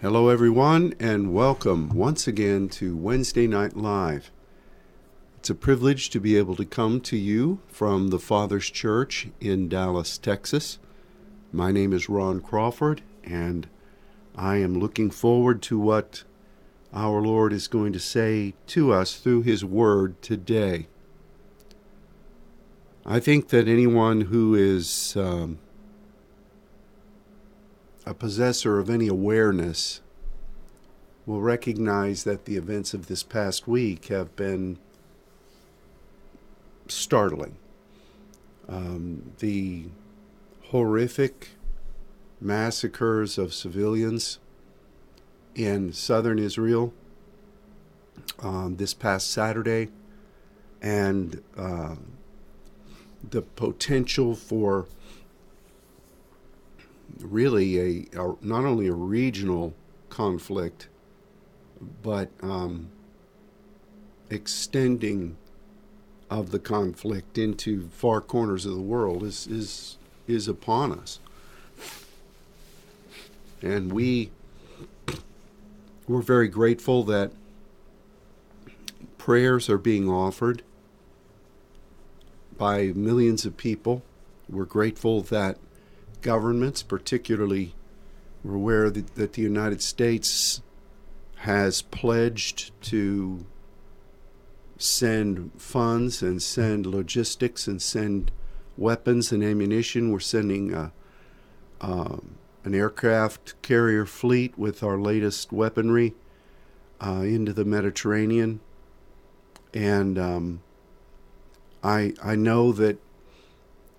Hello everyone, and welcome once again to Wednesday Night Live. It's a privilege to be able to come to you from the Father's Church in Dallas, Texas. My name is Ron Crawford, and I am looking forward to what our Lord is going to say to us through His Word today. I think that anyone who is a possessor of any awareness will recognize that the events of this past week have been startling. The horrific massacres of civilians in southern Israel this past Saturday, and the potential for really a not only a regional conflict, but extending of the conflict into far corners of the world is upon us. And we're very grateful that prayers are being offered by millions of people. We're grateful that governments, particularly we're aware that the United States has pledged to send funds and send logistics and send weapons and ammunition. We're sending an aircraft carrier fleet with our latest weaponry into the Mediterranean. And I know that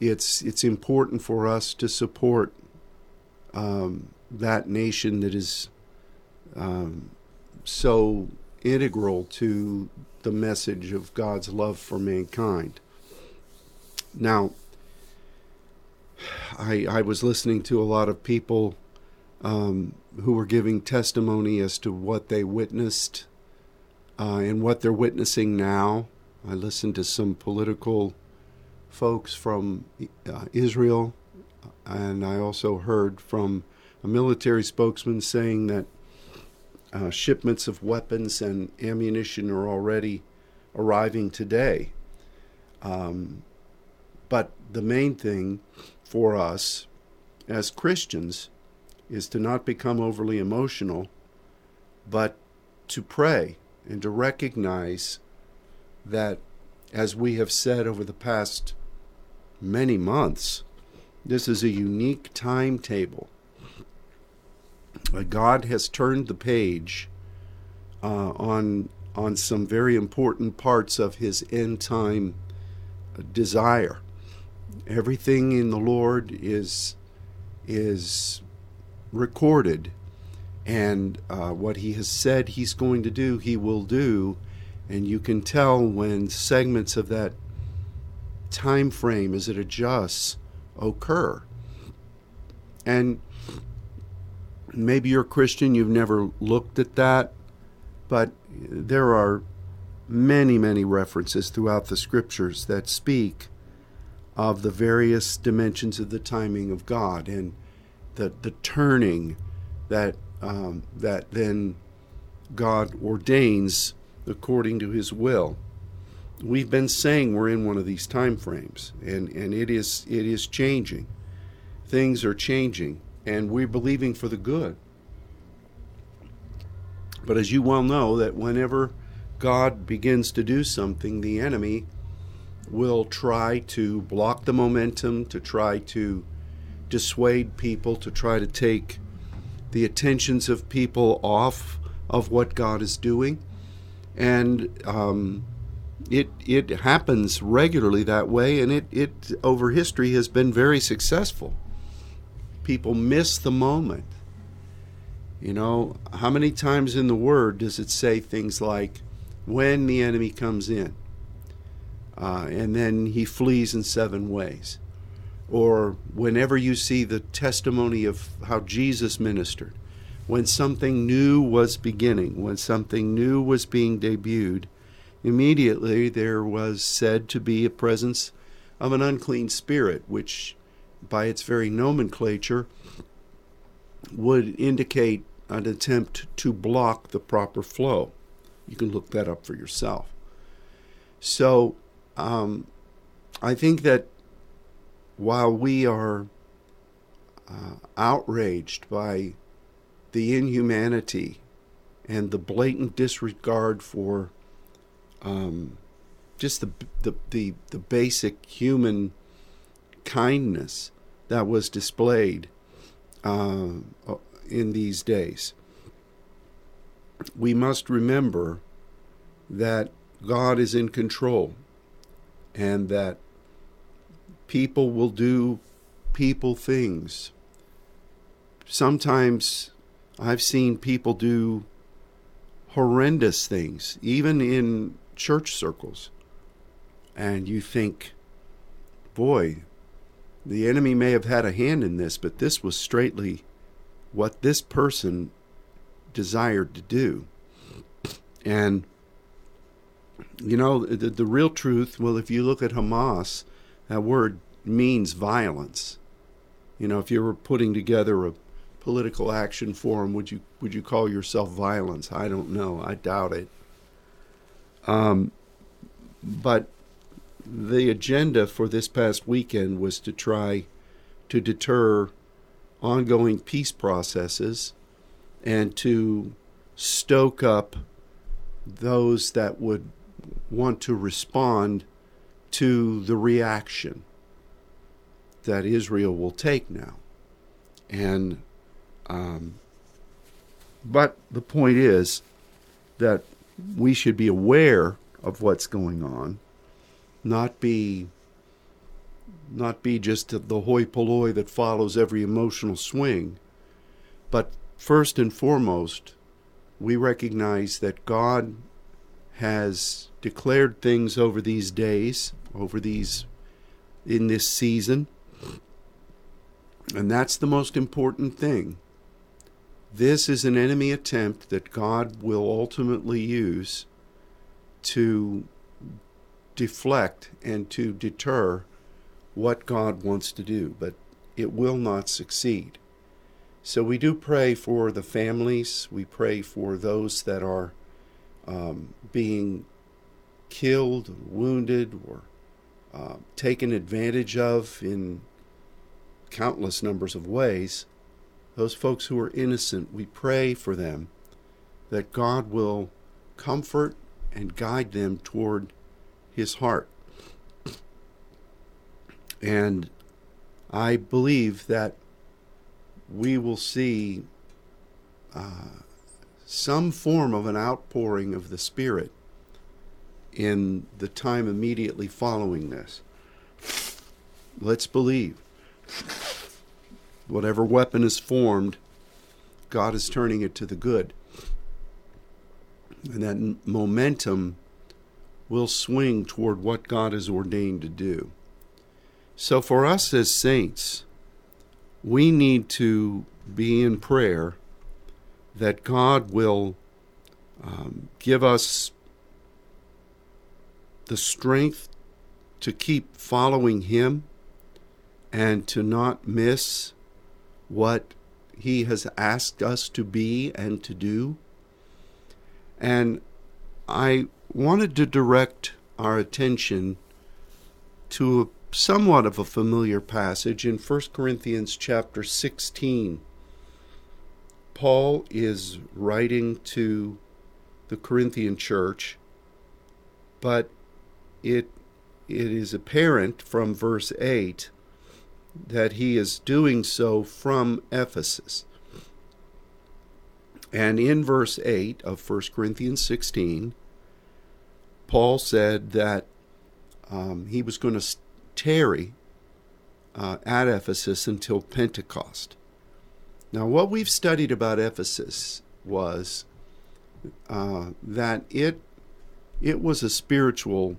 it's important for us to support that nation that is so integral to the message of God's love for mankind. Now, I was listening to a lot of people who were giving testimony as to what they witnessed and what they're witnessing now. I listened to some political folks from Israel, and I also heard from a military spokesman saying that shipments of weapons and ammunition are already arriving today. But the main thing for us as Christians is to not become overly emotional, but to pray and to recognize that, as we have said over the past many months, this is a unique timetable. God has turned the page on some very important parts of His end time desire. Everything in the Lord is recorded, and what He has said He's going to do, He will do. And you can tell when segments of that time frame, as it adjusts, occur. And maybe you're a Christian, you've never looked at that, but there are many, many references throughout the Scriptures that speak of the various dimensions of the timing of God and the turning that then God ordains according to His will. We've been saying we're in one of these time frames, and it is changing. Things are changing, and we're believing for the good. But as you well know, that whenever God begins to do something, the enemy will try to block the momentum, to try to dissuade people, to try to take the attentions of people off of what God is doing. And it happens regularly that way, and it over history has been very successful. People miss the moment. You know, how many times in the Word does it say things like, when the enemy comes in, and then he flees in seven ways? Or whenever you see the testimony of how Jesus ministered, when something new was beginning, when something new was being debuted, immediately there was said to be a presence of an unclean spirit, which by its very nomenclature would indicate an attempt to block the proper flow. You can look that up for yourself. So I think that while we are outraged by the inhumanity and the blatant disregard for just the basic human kindness that was displayed in these days, we must remember that God is in control and that people will do people things. Sometimes I've seen people do horrendous things, even in church circles. And you think, boy, the enemy may have had a hand in this, but this was straightly what this person desired to do. And, you know, the real truth, well, if you look at Hamas, that word means violence. You know, if you were putting together a political action forum, would you call yourself violence? I don't know. I doubt it. But the agenda for this past weekend was to try to deter ongoing peace processes and to stoke up those that would want to respond to the reaction that Israel will take now. And but the point is that we should be aware of what's going on, not be just the hoi polloi that follows every emotional swing, but first and foremost, we recognize that God has declared things over these days, in this season, and that's the most important thing. This is an enemy attempt that God will ultimately use to deflect and to deter what God wants to do, but it will not succeed. So we do pray for the families. We pray for those that are being killed, wounded, or taken advantage of in countless numbers of ways. Those folks who are innocent, we pray for them, that God will comfort and guide them toward his heart. And I believe that we will see some form of an outpouring of the Spirit in the time immediately following this. Let's believe. Whatever weapon is formed, God is turning it to the good. And that momentum will swing toward what God has ordained to do. So for us as saints, we need to be in prayer that God will give us the strength to keep following him and to not miss what he has asked us to be and to do. And I wanted to direct our attention to somewhat of a familiar passage in 1 Corinthians chapter 16. Paul is writing to the Corinthian church, but it is apparent from verse 8 that he is doing so from Ephesus. And in verse 8 of 1 Corinthians 16, Paul said that he was going to tarry at Ephesus until Pentecost. Now, what we've studied about Ephesus was that it was a spiritual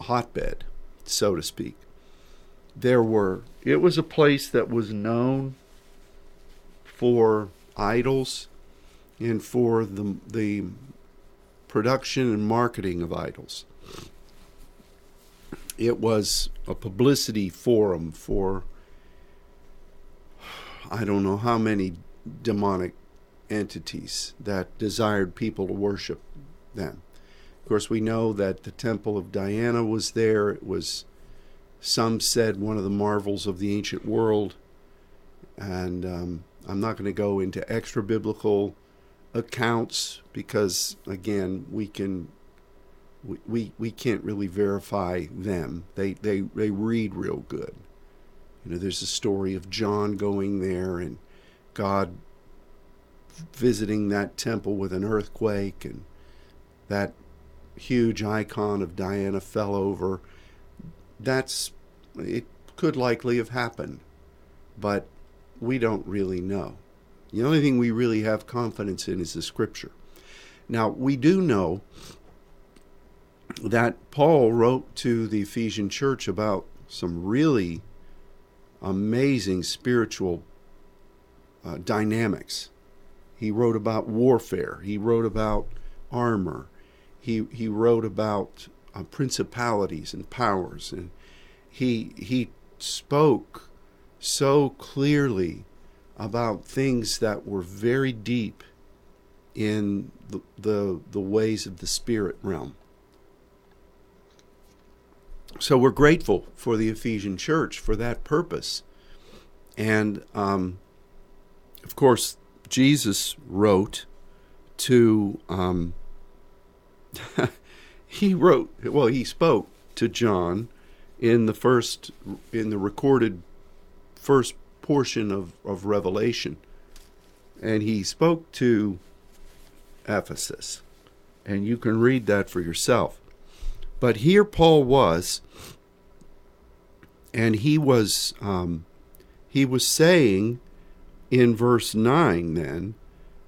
hotbed, so to speak. It was a place that was known for idols and for the production and marketing of idols. It was a publicity forum for I don't know how many demonic entities that desired people to worship them. Of course, we know that the temple of Diana was there. It was, some said, one of the marvels of the ancient world. And I'm not going to go into extra-biblical accounts because, again, we can't really verify them. They read real good. You know, there's a story of John going there and God visiting that temple with an earthquake, and that huge icon of Diana fell over. It could likely have happened, but we don't really know. The only thing we really have confidence in is the Scripture. Now, we do know that Paul wrote to the Ephesian church about some really amazing spiritual dynamics. He wrote about warfare. He wrote about armor. He wrote about principalities and powers, and he spoke so clearly about things that were very deep in the ways of the spirit realm. So we're grateful for the Ephesian church for that purpose. And, of course, Jesus wrote to, he spoke to John in the recorded first portion of Revelation. And he spoke to Ephesus. And you can read that for yourself. But here Paul was, and he was saying in verse 9 then,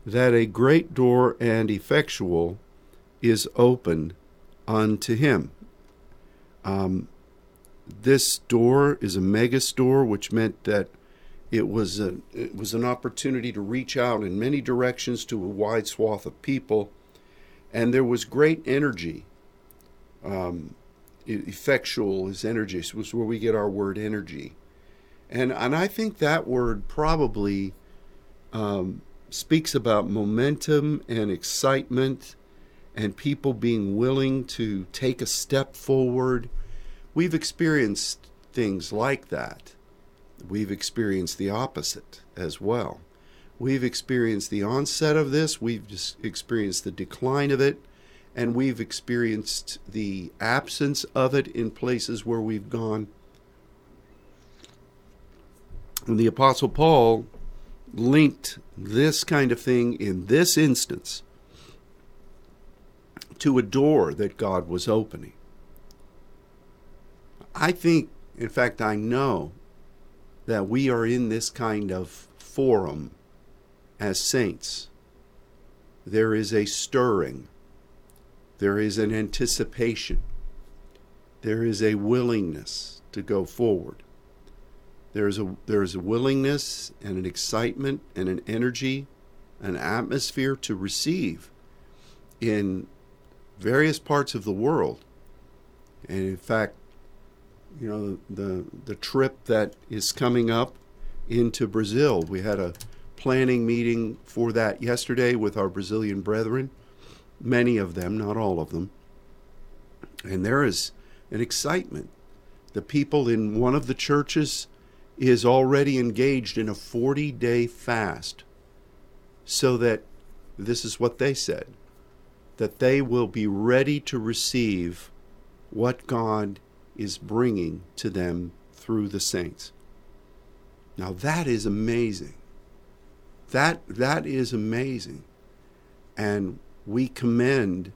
that a great door and effectual is opened unto him. This door is a megas door, which meant that it was an opportunity to reach out in many directions to a wide swath of people, and there was great energy. Effectual is energy. So it's where we get our word energy, and I think that word probably speaks about momentum and excitement, and people being willing to take a step forward. We've experienced things like that. We've experienced the opposite as well. We've experienced the onset of this. We've experienced the decline of it. And we've experienced the absence of it in places where we've gone. And the Apostle Paul linked this kind of thing in this instance to a door that God was opening. I think, in fact, I know that we are in this kind of forum as saints. There is a stirring. There is an anticipation. There is a willingness to go forward. There is a willingness and an excitement and an energy, an atmosphere to receive in various parts of the world. And in fact, you know, the trip that is coming up into Brazil, we had a planning meeting for that yesterday with our Brazilian brethren. Many of them, not all of them. And there is an excitement. The people in one of the churches is already engaged in a 40-day fast, so that, this is what they said, that they will be ready to receive what God is bringing to them through the saints. Now that is amazing. That is amazing. And we commend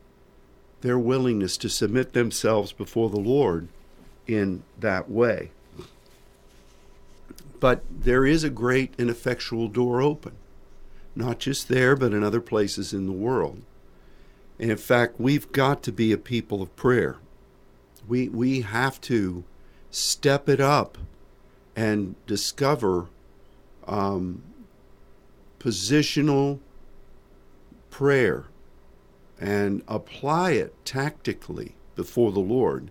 their willingness to submit themselves before the Lord in that way. But there is a great and effectual door open, not just there, but in other places in the world. And in fact, we've got to be a people of prayer. We have to step it up and discover positional prayer, and apply it tactically before the Lord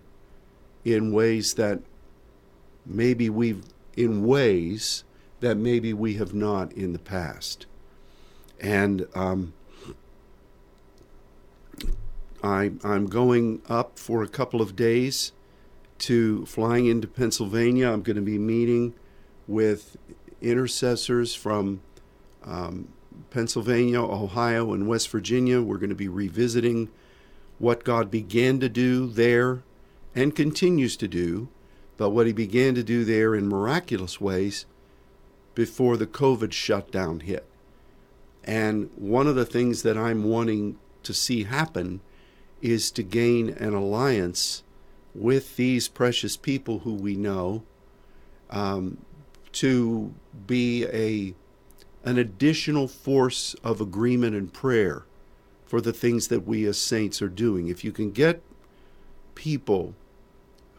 in ways that maybe we have not in the past. And I'm going up for a couple of days to flying into Pennsylvania. I'm going to be meeting with intercessors from Pennsylvania, Ohio, and West Virginia. We're going to be revisiting what God began to do there and continues to do, but what he began to do there in miraculous ways before the COVID shutdown hit. And one of the things that I'm wanting to see happen is to gain an alliance with these precious people who we know, to be an additional force of agreement and prayer for the things that we as saints are doing. If you can get people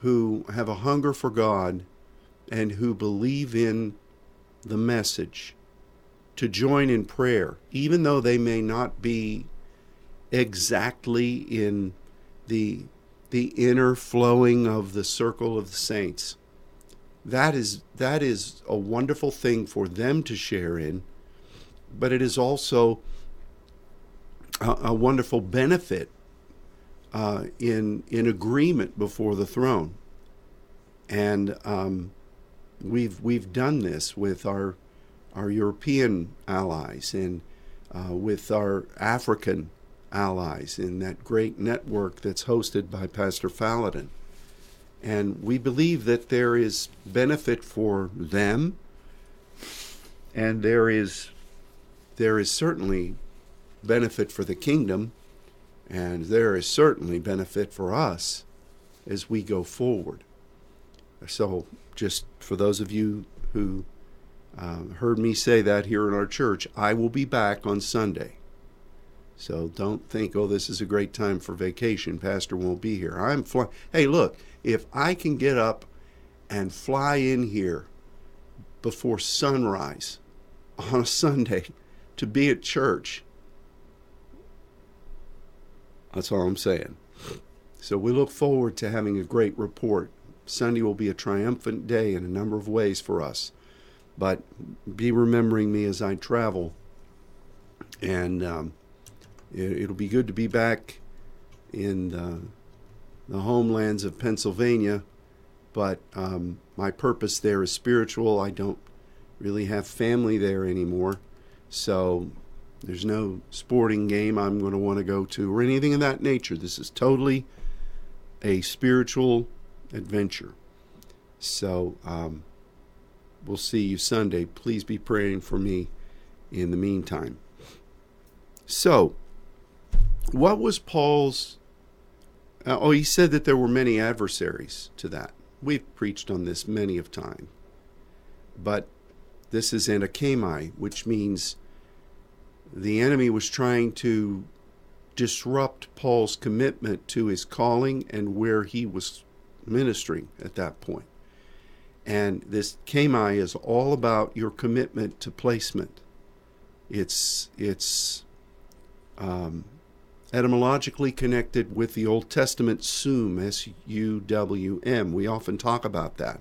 who have a hunger for God and who believe in the message to join in prayer, even though they may not be exactly in the inner flowing of the circle of the saints, that is a wonderful thing for them to share in, but it is also a wonderful benefit in agreement before the throne. And we've done this with our European allies and with our African allies in that great network that's hosted by Pastor Faladin. And we believe that there is benefit for them, and there is certainly benefit for the kingdom, and there is certainly benefit for us as we go forward. So just for those of you who heard me say that here in our church, I will be back on Sunday. So don't think, oh, this is a great time for vacation. Pastor won't be here. I'm flying. Hey, look, if I can get up and fly in here before sunrise on a Sunday to be at church, that's all I'm saying. So we look forward to having a great report. Sunday will be a triumphant day in a number of ways for us. But be remembering me as I travel. And it'll be good to be back in the homelands of Pennsylvania, but my purpose there is spiritual. I don't really have family there anymore, so there's no sporting game I'm going to want to go to or anything of that nature. This is totally a spiritual adventure. So we'll see you Sunday. Please be praying for me in the meantime. So, what was Paul's... he said that there were many adversaries to that. We've preached on this many of time. But this is anakaimai, which means the enemy was trying to disrupt Paul's commitment to his calling and where he was ministering at that point. And this kaimai is all about your commitment to placement. It's etymologically connected with the Old Testament suum, S-U-W-M. We often talk about that.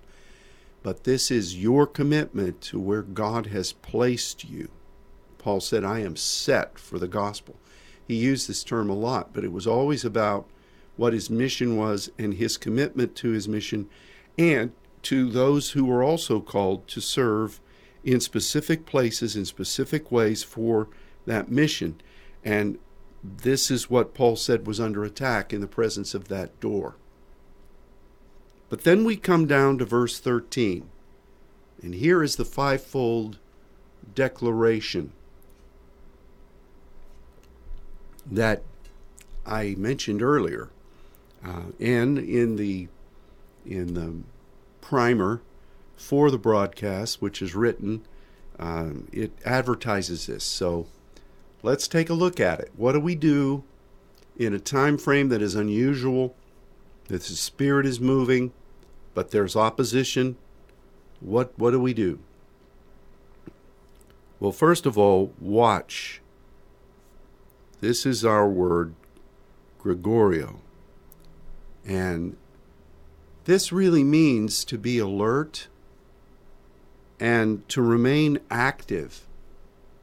But this is your commitment to where God has placed you. Paul said, I am set for the gospel. He used this term a lot, but it was always about what his mission was and his commitment to his mission and to those who were also called to serve in specific places, in specific ways for that mission. And this is what Paul said was under attack in the presence of that door. But then we come down to verse 13. And here is the fivefold declaration that I mentioned earlier. And in the primer for the broadcast, which is written, it advertises this. So let's take a look at it. What do we do in a time frame that is unusual, that the Spirit is moving, but there's opposition? What do we do? Well, first of all, watch. This is our word, Gregorio. And this really means to be alert and to remain active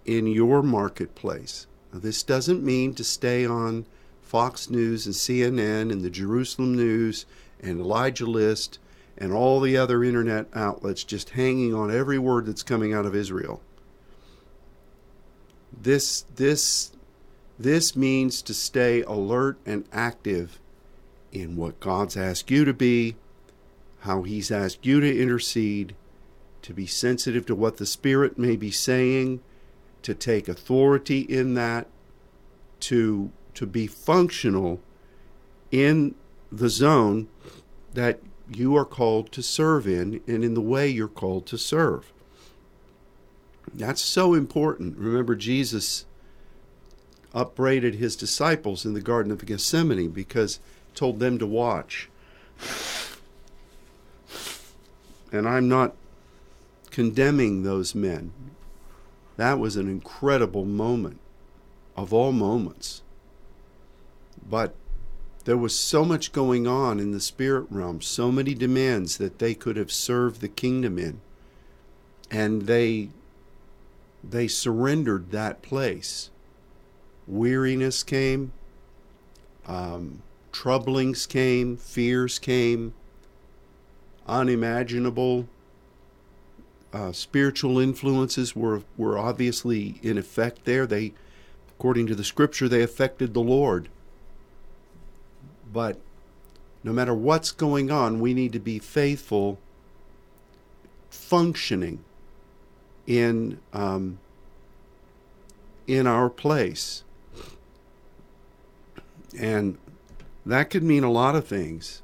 in your marketplace. Now, this doesn't mean to stay on Fox News and CNN and the Jerusalem News and Elijah List and all the other internet outlets just hanging on every word that's coming out of Israel. This means to stay alert and active in what God's asked you to be, how He's asked you to intercede, to be sensitive to what the Spirit may be saying, to take authority in that, to be functional in the zone that you are called to serve in and in the way you're called to serve. That's so important. Remember, Jesus upbraided his disciples in the Garden of Gethsemane because he told them to watch. And I'm not condemning those men. That was an incredible moment of all moments. But there was so much going on in the spirit realm, so many demands that they could have served the kingdom in. And they surrendered that place. Weariness came, troublings came, fears came, unimaginable. Spiritual influences were obviously in effect there. They, according to the scripture, they affected the Lord. But no matter what's going on, we need to be faithful, functioning in our place. And that could mean a lot of things.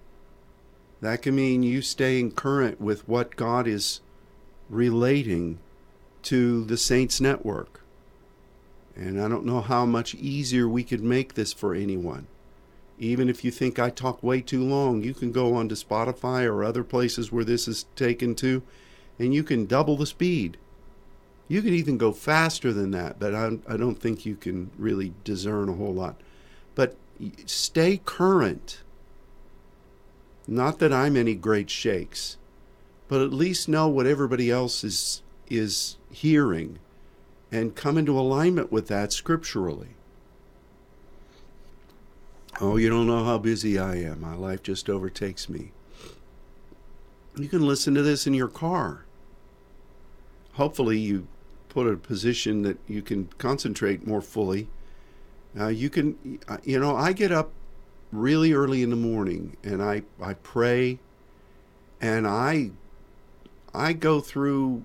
That could mean you staying current with what God is relating to the Saints Network. And I don't know how much easier we could make this for anyone. Even if you think I talk way too long, you can go on to Spotify or other places where this is taken to, and you can double the speed. You could even go faster than that, but I don't think you can really discern a whole lot. But stay current. Not that I'm any great shakes, but at least know what everybody else is hearing and come into alignment with that scripturally. Oh, you don't know how busy I am. My life just overtakes me. You can listen to this in your car. Hopefully you put a position that you can concentrate more fully. Now you can, I get up really early in the morning and I pray and I go through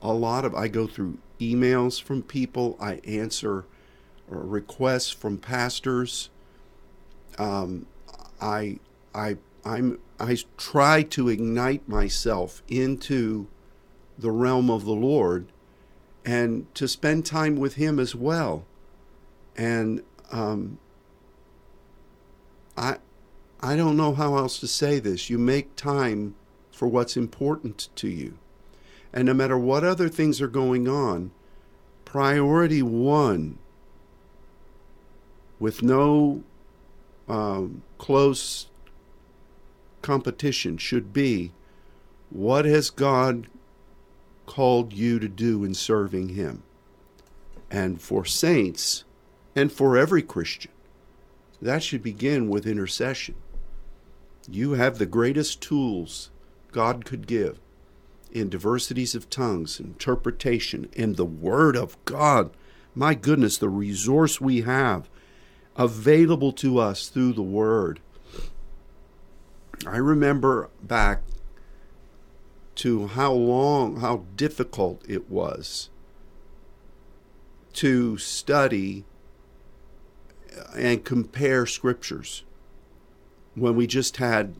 I go through emails from people. I answer requests from pastors. I try to ignite myself into the realm of the Lord and to spend time with Him as well. And I don't know how else to say this. You make time for what's important to you. And no matter what other things are going on, priority one, with no close competition, should be, what has God called you to do in serving Him? And for saints, and for every Christian, that should begin with intercession. You have the greatest tools God could give in diversities of tongues, interpretation, and the Word of God. My goodness, the resource we have available to us through the Word. I remember back to how difficult it was to study and compare scriptures when we just had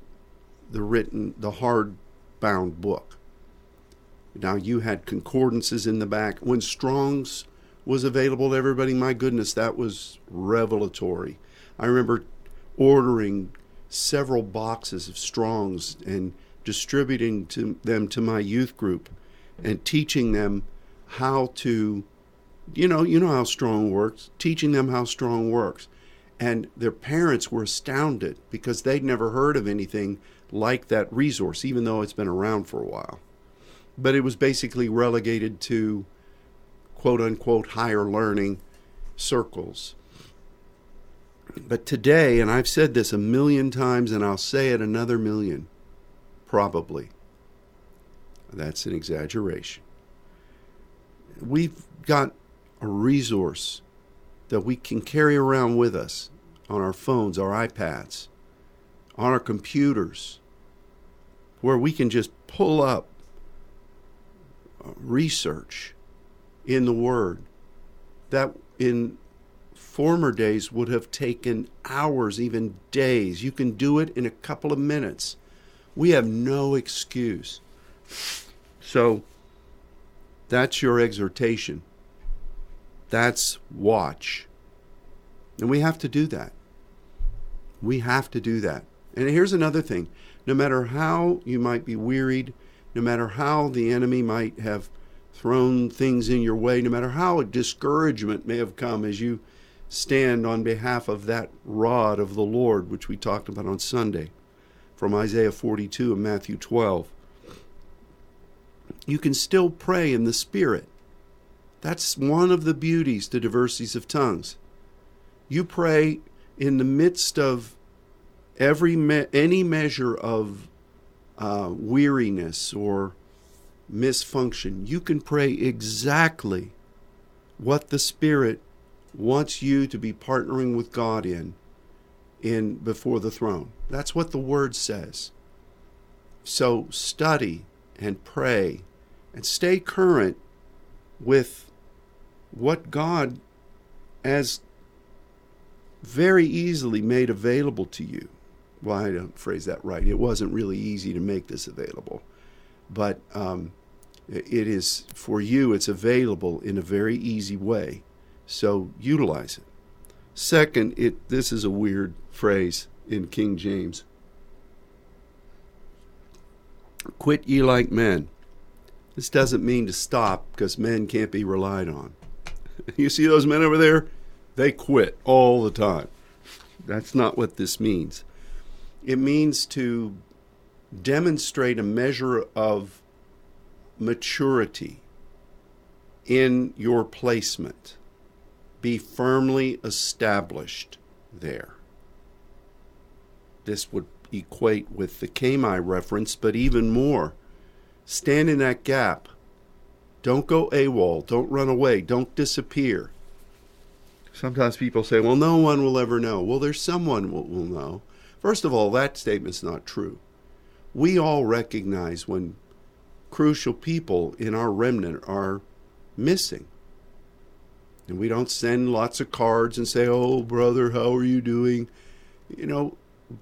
the hardbound book. Now you had concordances in the back. When Strong's was available to everybody, my goodness, that was revelatory. I remember ordering several boxes of Strong's and distributing them to my youth group and teaching them how to you know how Strong works, teaching them how Strong works. And their parents were astounded because they'd never heard of anything like that resource, even though it's been around for a while. But it was basically relegated to quote-unquote higher learning circles. But today, and I've said this 1,000,000 times, and I'll say it another 1,000,000, probably. That's an exaggeration. We've got a resource that we can carry around with us on our phones, our iPads, on our computers, where we can just pull up research in the Word that in former days would have taken hours, even days. You can do it in a couple of minutes. We have no excuse. So that's your exhortation. That's watch. And we have to do that. We have to do that. And here's another thing. No matter how you might be wearied, no matter how the enemy might have thrown things in your way, no matter how a discouragement may have come as you stand on behalf of that rod of the Lord, which we talked about on Sunday, from Isaiah 42 and Matthew 12, you can still pray in the Spirit. That's one of the beauties, the diversities of tongues. You pray in the midst of any measure of weariness or misfunction. You can pray exactly what the Spirit wants you to be partnering with God in before the throne. That's what the Word says. So study and pray and stay current with what God has very easily made available to you. Well, I don't phrase that right. It wasn't really easy to make this available. But it is, for you, it's available in a very easy way. So utilize it. Second, this is a weird phrase in King James. Quit ye like men. This doesn't mean to stop, because men can't be relied on. You see those men over there? They quit all the time. That's not what this means. It means to demonstrate a measure of maturity in your placement. Be firmly established there. This would equate with the kaimai reference, but even more. Stand in that gap. Don't go AWOL. Don't run away. Don't disappear. Sometimes people say, well, no one will ever know. Well, there's someone will know. First of all, that statement's not true. We all recognize when crucial people in our remnant are missing. And we don't send lots of cards and say, oh, brother, how are you doing? You know,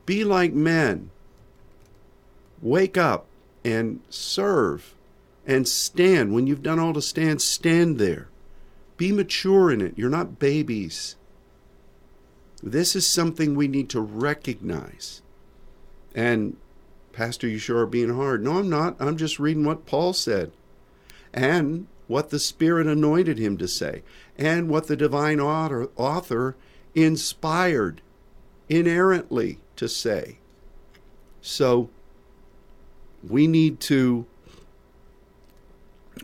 be like men. Wake up and serve and stand. When you've done all to stand, stand there. Be mature in it. You're not babies. This is something we need to recognize. And, Pastor, you sure are being hard. No, I'm not. I'm just reading what Paul said and what the Spirit anointed him to say and what the divine author inspired inerrantly to say. So, we need to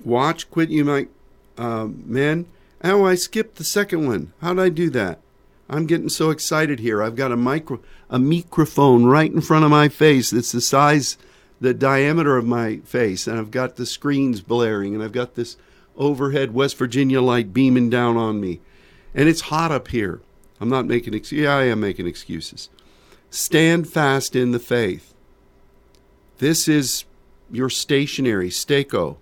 watch, quit you might, men. Oh, I skipped the second one. How did I do that? I'm getting so excited here. I've got a microphone right in front of my face. It's the diameter of my face. And I've got the screens blaring. And I've got this overhead West Virginia light beaming down on me. And it's hot up here. I'm not making excuses. Yeah, I am making excuses. Stand fast in the faith. This is your stationary, stako,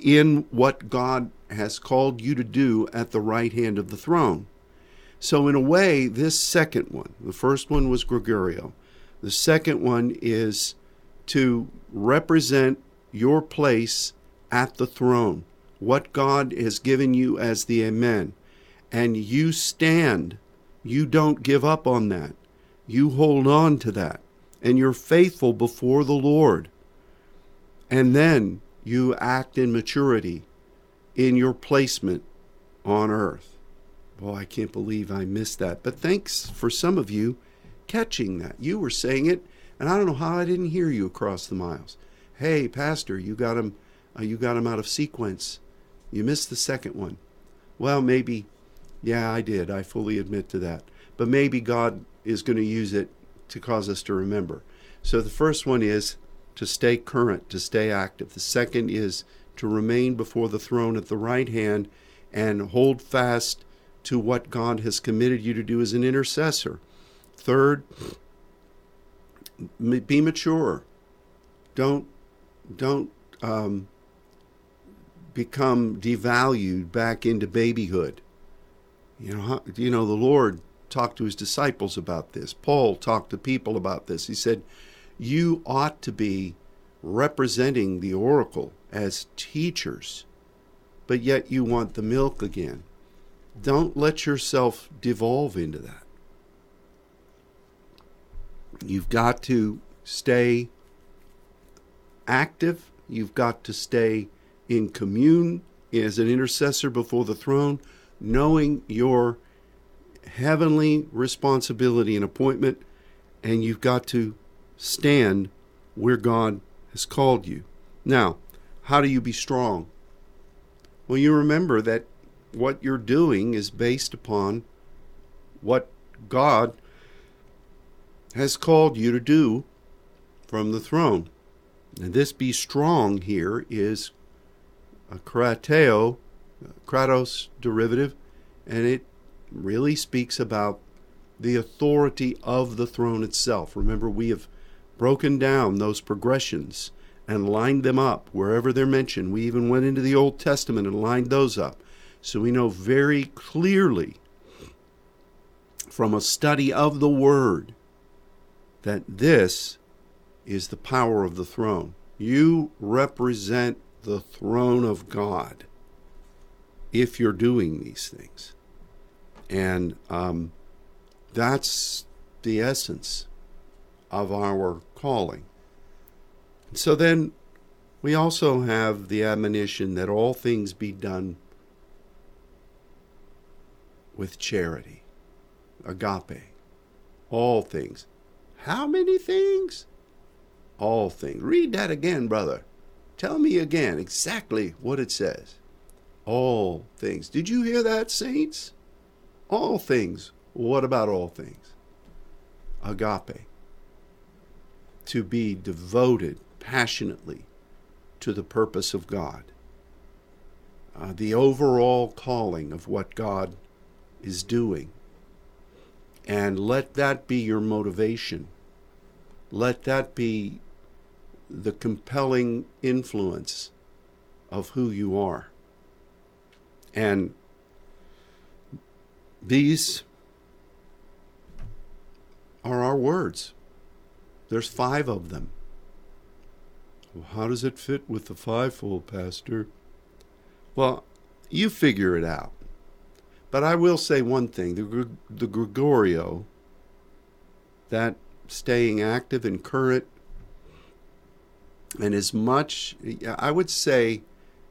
in what God has called you to do at the right hand of the throne. So in a way, this second one, the first one was Gregorio. The second one is to represent your place at the throne, what God has given you as the amen. And you stand. You don't give up on that. You hold on to that. And you're faithful before the Lord. And then you act in maturity in your placement on earth. Boy, I can't believe I missed that. But thanks for some of you catching that. You were saying it, and I don't know how I didn't hear you across the miles. Hey, Pastor, you got him out of sequence. You missed the second one. Well, maybe, yeah, I did. I fully admit to that. But maybe God is going to use it to cause us to remember. So the first one is to stay current, to stay active. The second is to remain before the throne at the right hand and hold fast to what God has committed you to do as an intercessor. Third, be mature. Don't become devalued back into babyhood. You know, the Lord talked to his disciples about this. Paul talked to people about this. He said, you ought to be representing the oracle as teachers, but yet you want the milk again. Don't let yourself devolve into that. You've got to stay active. You've got to stay in commune as an intercessor before the throne, knowing your heavenly responsibility and appointment, and you've got to stand where God has called you. Now, how do you be strong? Well, you remember that what you're doing is based upon what God has called you to do from the throne. And this be strong here is a krateo, kratos derivative, and it really speaks about the authority of the throne itself. Remember, we have broken down those progressions and lined them up wherever they're mentioned. We even went into the Old Testament and lined those up. So we know very clearly from a study of the Word that this is the power of the throne. You represent the throne of God if you're doing these things. And that's the essence of our calling. So then we also have the admonition that all things be done with charity, agape, all things. How many things? All things. Read that again, brother. Tell me again exactly what it says. All things. Did you hear that, saints? All things. What about all things? Agape. To be devoted passionately to the purpose of God. The overall calling of what God is doing. And let that be your motivation. Let that be the compelling influence of who you are. And these are our words. There's 5 of them. Well, how does it fit with the fivefold, Pastor? Well, you figure it out. But I will say one thing. The Gregorio, that staying active and current, and as much, I would say,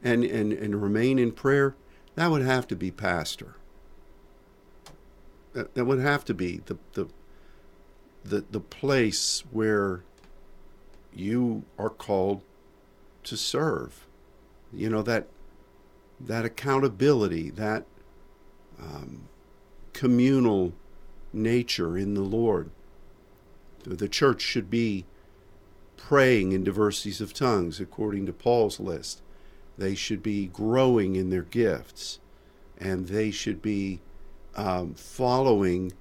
and remain in prayer, that would have to be pastor. That would have to be the place where you are called to serve. You know, that accountability, that communal nature in the Lord. The church should be praying in diversities of tongues, according to Paul's list. They should be growing in their gifts, and they should be following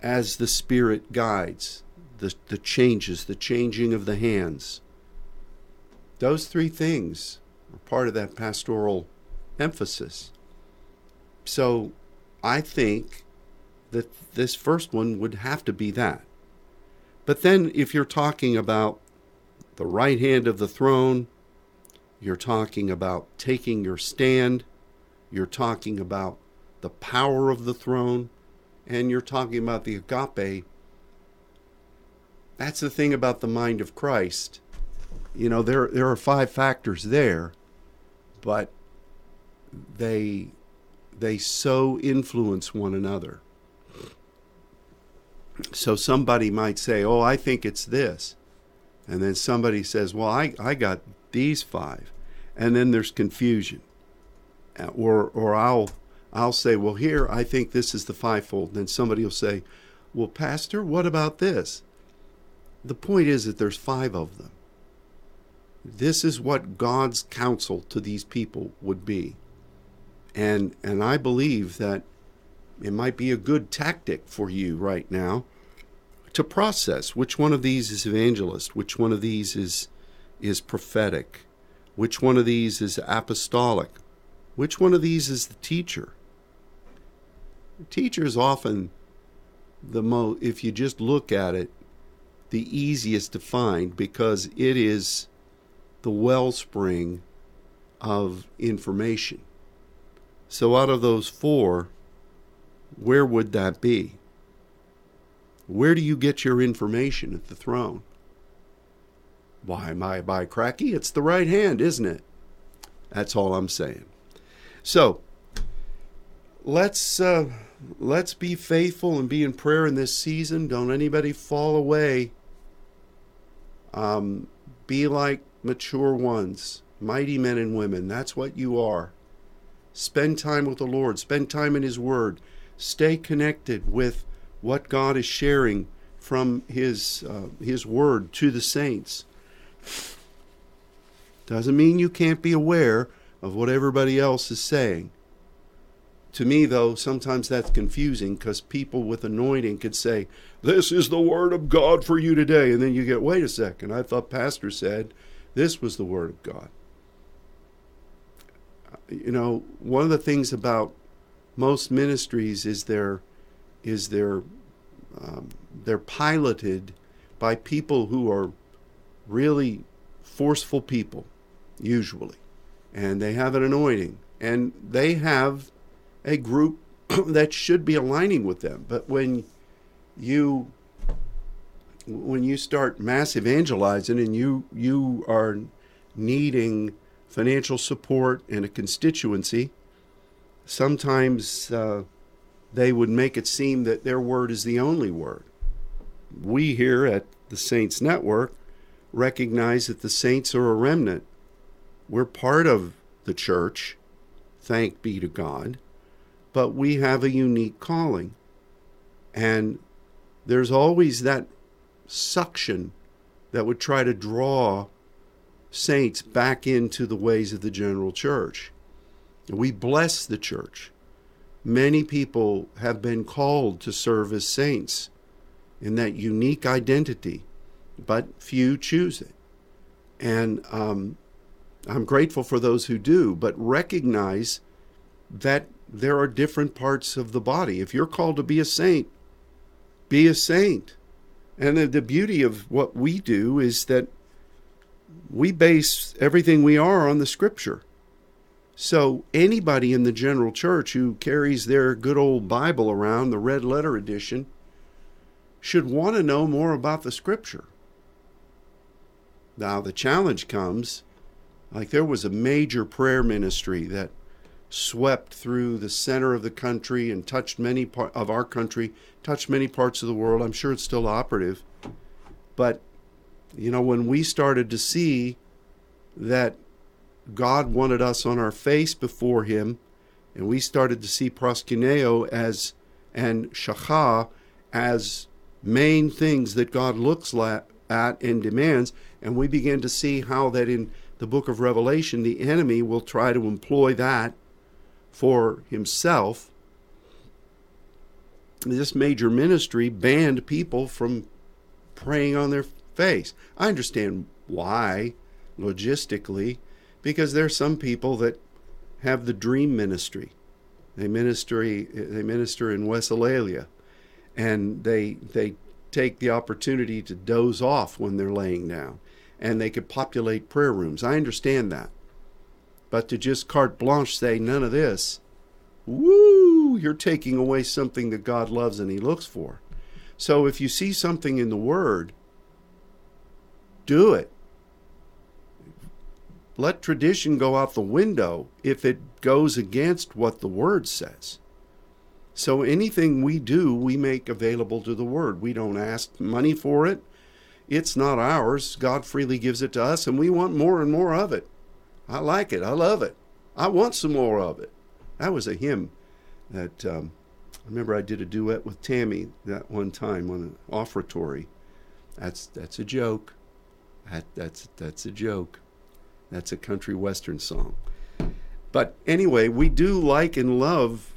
as the Spirit guides, the changes, the changing of the hands. Those 3 things are part of that pastoral emphasis. So I think that this first one would have to be that. But then if you're talking about the right hand of the throne, you're talking about taking your stand, you're talking about the power of the throne, and you're talking about the agape. That's the thing about the mind of Christ. You know, there are 5 factors there, but they so influence one another. So somebody might say, oh, I think it's this. And then somebody says, well, I got these 5. and then there's confusion. Or I'll say, well, here, I think this is the fivefold. Then somebody will say, well, Pastor, what about this? The point is that there's five of them. This is what God's counsel to these people would be. And I believe that it might be a good tactic for you right now to process which one of these is evangelist, which one of these is prophetic, which one of these is apostolic, which one of these is the teacher. The teacher is often if you just look at it, the easiest to find, because it is the wellspring of information. So out of those four, where would that be? Where do you get your information at the throne? Why, by cracky, it's the right hand, isn't it? That's all I'm saying. So let's be faithful and be in prayer in this season. Don't anybody fall away. Be like mature ones, mighty men and women. That's what you are. Spend time with the Lord. Spend time in His Word. Stay connected with what God is sharing from His Word to the saints. Doesn't mean you can't be aware of what everybody else is saying. To me, though, sometimes that's confusing, because people with anointing could say, this is the Word of God for you today. And then you get, wait a second, I thought Pastor said this was the Word of God. You know, one of the things about most ministries is they're piloted by people who are really forceful people, usually, and they have an anointing, and they have a group that should be aligning with them. But when you start mass evangelizing and you are needing financial support and a constituency, sometimes they would make it seem that their word is the only word. We here at the Saints Network recognize that the saints are a remnant. We're part of the church, thank be to God, but we have a unique calling. And there's always that suction that would try to draw saints back into the ways of the general church. We bless the church. Many people have been called to serve as saints in that unique identity, but few choose it. And I'm grateful for those who do, but recognize that there are different parts of the body. If you're called to be a saint, be a saint. And the beauty of what we do is that we base everything we are on the Scripture. So anybody in the general church who carries their good old Bible around, the red letter edition, should want to know more about the Scripture. Now the challenge comes, like there was a major prayer ministry that swept through the center of the country and touched many parts of our country, touched many parts of the world. I'm sure it's still operative. But, you know, when we started to see that God wanted us on our face before Him, and we started to see proskuneo and shakha as main things that God looks at and demands, and we began to see how that in the book of Revelation, the enemy will try to employ that for himself. This major ministry banned people from praying on their face. I understand why, logistically, because there are some people that have the dream ministry. They minister in Westphalia, and they take the opportunity to doze off when they're laying down, and they could populate prayer rooms. I understand that. But to just carte blanche say none of this, woo, you're taking away something that God loves and He looks for. So if you see something in the Word, do it. Let tradition go out the window if it goes against what the Word says. So anything we do, we make available to the Word. We don't ask money for it. It's not ours. God freely gives it to us, and we want more and more of it. I like it. I love it. I want some more of it. That was a hymn that I remember I did a duet with Tammy that one time on an offertory. That's a joke. That's a joke. That's a country western song. But anyway, we do like and love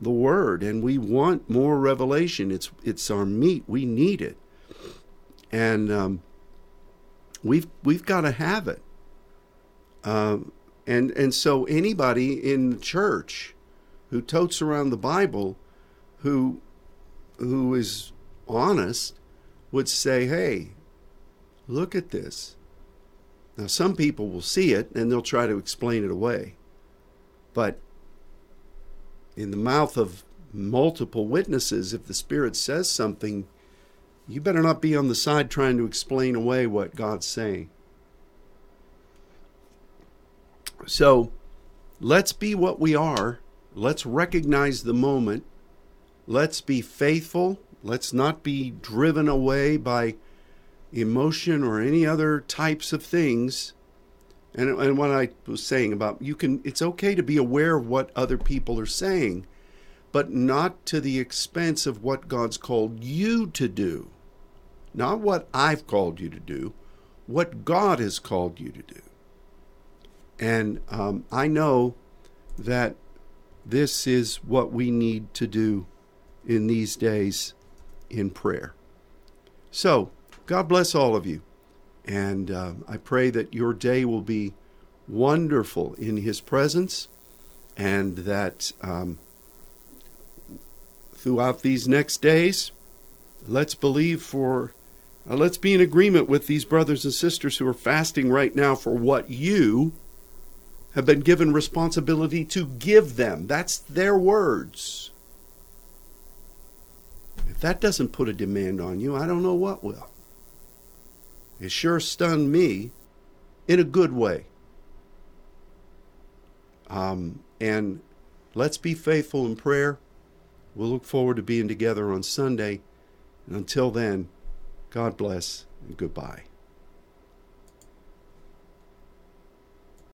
the Word, and we want more revelation. It's our meat. We need it, and we've got to have it. And so anybody in the church who totes around the Bible, who is honest, would say, "Hey, look at this." Now, some people will see it and they'll try to explain it away. But in the mouth of multiple witnesses, if the Spirit says something, you better not be on the side trying to explain away what God's saying. So let's be what we are. Let's recognize the moment. Let's be faithful. Let's not be driven away by emotion or any other types of things. And what I was saying about, it's okay to be aware of what other people are saying, but not to the expense of what God's called you to do. Not what I've called you to do, what God has called you to do. And I know that this is what we need to do in these days in prayer. So, God bless all of you. And I pray that your day will be wonderful in His presence, and that throughout these next days, let's believe for, let's be in agreement with these brothers and sisters who are fasting right now for what you have been given responsibility to give them. That's their words. If that doesn't put a demand on you, I don't know what will. It sure stunned me in a good way. And let's be faithful in prayer. We'll look forward to being together on Sunday. And until then, God bless and goodbye.